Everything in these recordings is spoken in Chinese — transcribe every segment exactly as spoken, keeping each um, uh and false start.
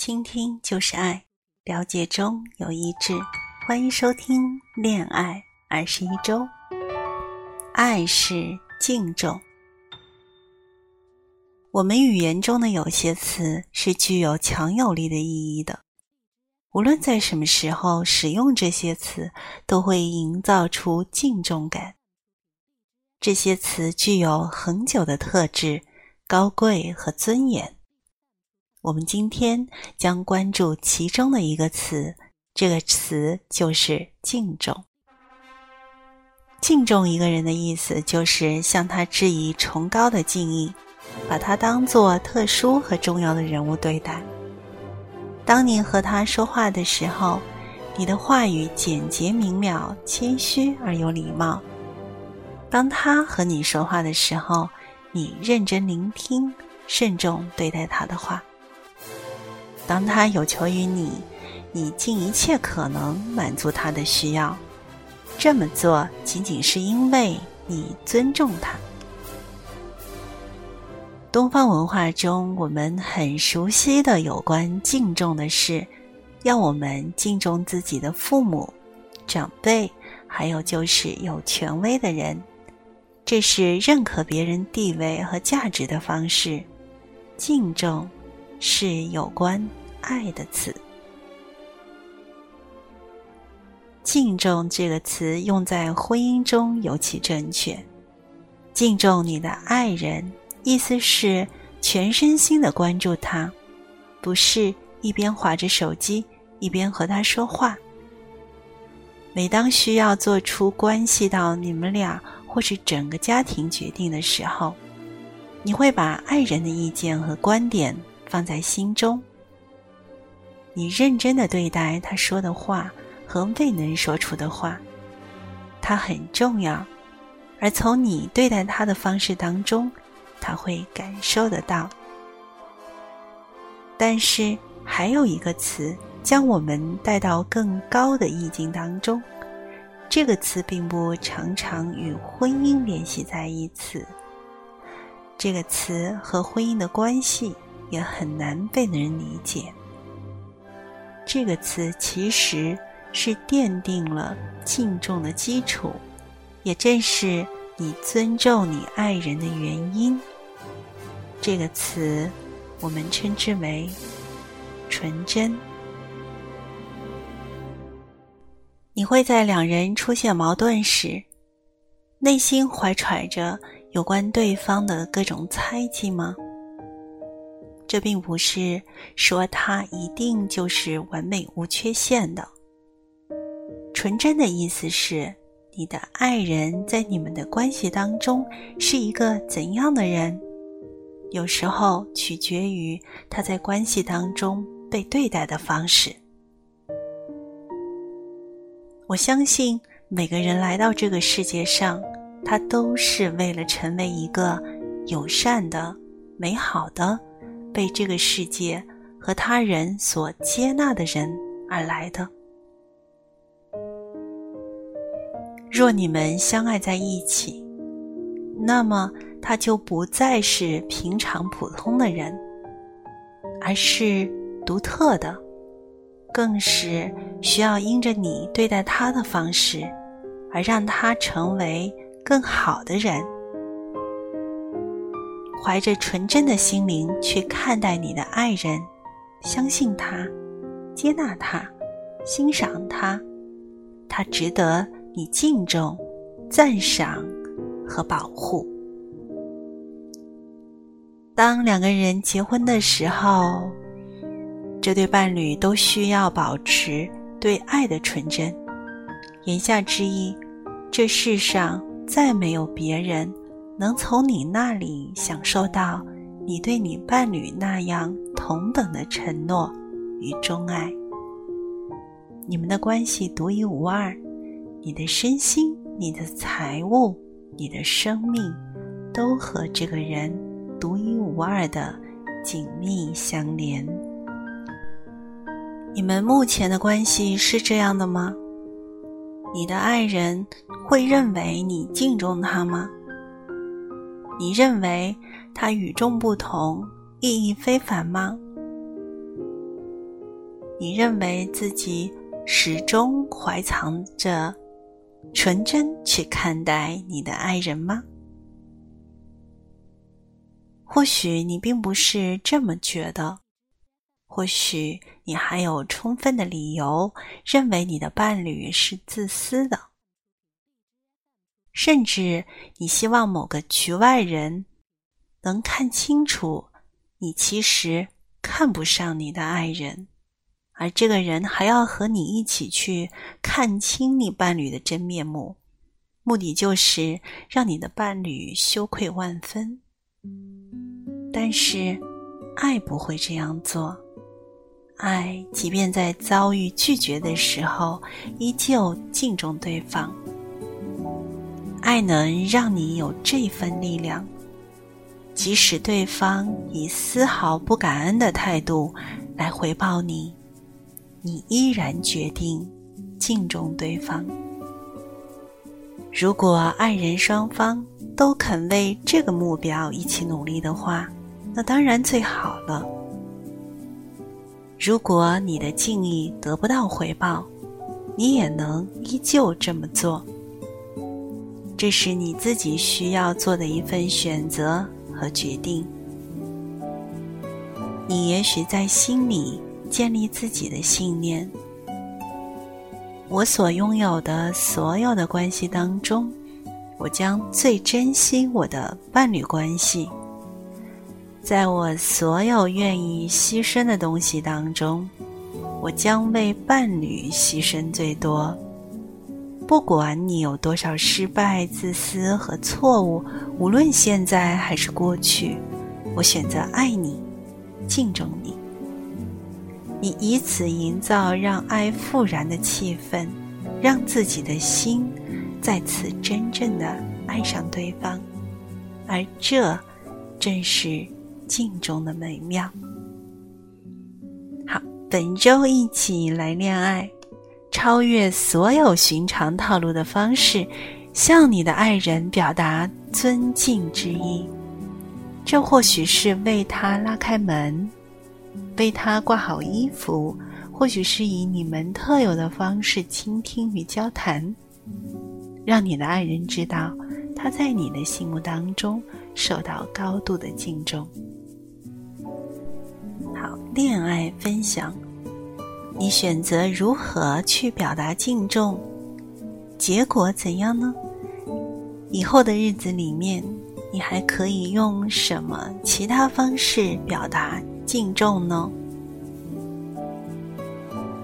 倾听就是爱，了解中有一致。欢迎收听恋爱二十一周。爱是敬重。我们语言中的有些词是具有强有力的意义的，无论在什么时候使用这些词，都会营造出敬重感。这些词具有恒久的特质，高贵和尊严。我们今天将关注其中的一个词，这个词就是敬重。敬重一个人的意思就是向他致以崇高的敬意，把他当作特殊和重要的人物对待。当你和他说话的时候，你的话语简洁明了，谦虚而有礼貌。当他和你说话的时候，你认真聆听，慎重对待他的话。当他有求于你，你尽一切可能满足他的需要。这么做仅仅是因为你尊重他。东方文化中，我们很熟悉的有关敬重的事，要我们敬重自己的父母、长辈，还有就是有权威的人。这是认可别人地位和价值的方式。敬重是有关爱的词。敬重这个词用在婚姻中尤其正确。敬重你的爱人，意思是全身心地关注他，不是一边划着手机，一边和他说话。每当需要做出关系到你们俩或是整个家庭决定的时候，你会把爱人的意见和观点放在心中，你认真地对待他说的话和未能说出的话，他很重要，而从你对待他的方式当中，他会感受得到。但是还有一个词将我们带到更高的意境当中，这个词并不常常与婚姻联系在一起，这个词和婚姻的关系也很难被人理解。这个词其实是奠定了敬重的基础，也正是你尊重你爱人的原因。这个词我们称之为纯真。你会在两人出现矛盾时，内心怀揣着有关对方的各种猜忌吗？这并不是说他一定就是完美无缺陷的。纯真的意思是，你的爱人在你们的关系当中是一个怎样的人，有时候取决于他在关系当中被对待的方式。我相信每个人来到这个世界上，他都是为了成为一个友善的、美好的、被这个世界和他人所接纳的人而来的。若你们相爱在一起，那么他就不再是平常普通的人，而是独特的，更是需要因着你对待他的方式，而让他成为更好的人。怀着纯真的心灵去看待你的爱人，相信他，接纳他，欣赏他，他值得你敬重、赞赏和保护。当两个人结婚的时候，这对伴侣都需要保持对爱的纯真。言下之意，这世上再没有别人能从你那里享受到你对你伴侣那样同等的承诺与钟爱。你们的关系独一无二，你的身心、你的财物、你的生命，都和这个人独一无二的紧密相连。你们目前的关系是这样的吗？你的爱人会认为你敬重他吗？你认为他与众不同、意义非凡吗？你认为自己始终怀藏着纯真去看待你的爱人吗？或许你并不是这么觉得，或许你还有充分的理由认为你的伴侣是自私的，甚至你希望某个局外人能看清楚你其实看不上你的爱人，而这个人还要和你一起去看清你伴侣的真面目，目的就是让你的伴侣羞愧万分。但是爱不会这样做，爱即便在遭遇拒绝的时候依旧敬重对方。爱能让你有这份力量，即使对方以丝毫不感恩的态度来回报你，你依然决定敬重对方。如果爱人双方都肯为这个目标一起努力的话，那当然最好了。如果你的敬意得不到回报，你也能依旧这么做。这是你自己需要做的一份选择和决定。你也许在心里建立自己的信念：我所拥有的所有的关系当中，我将最珍惜我的伴侣关系。在我所有愿意牺牲的东西当中，我将为伴侣牺牲最多。不管你有多少失败、自私和错误，无论现在还是过去，我选择爱你，敬重你。你以此营造让爱复燃的气氛，让自己的心再次真正的爱上对方，而这正是敬重的美妙。好，本周一起来恋爱，超越所有寻常套路的方式，向你的爱人表达尊敬之意。这或许是为他拉开门，为他挂好衣服，或许是以你们特有的方式倾听与交谈，让你的爱人知道他在你的心目当中受到高度的敬重。好，恋爱分享，你选择如何去表达敬重，结果怎样呢？以后的日子里面，你还可以用什么其他方式表达敬重呢？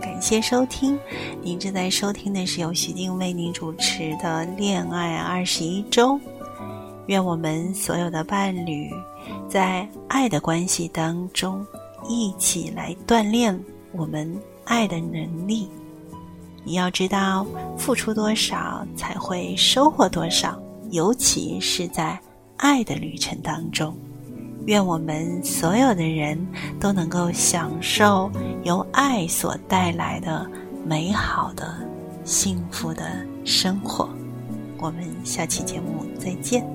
感谢收听，您正在收听的是由徐静为您主持的恋爱二十一周。愿我们所有的伴侣在爱的关系当中一起来锻炼我们爱的能力。你要知道，付出多少才会收获多少，尤其是在爱的旅程当中。愿我们所有的人都能够享受由爱所带来的美好的幸福的生活。我们下期节目再见。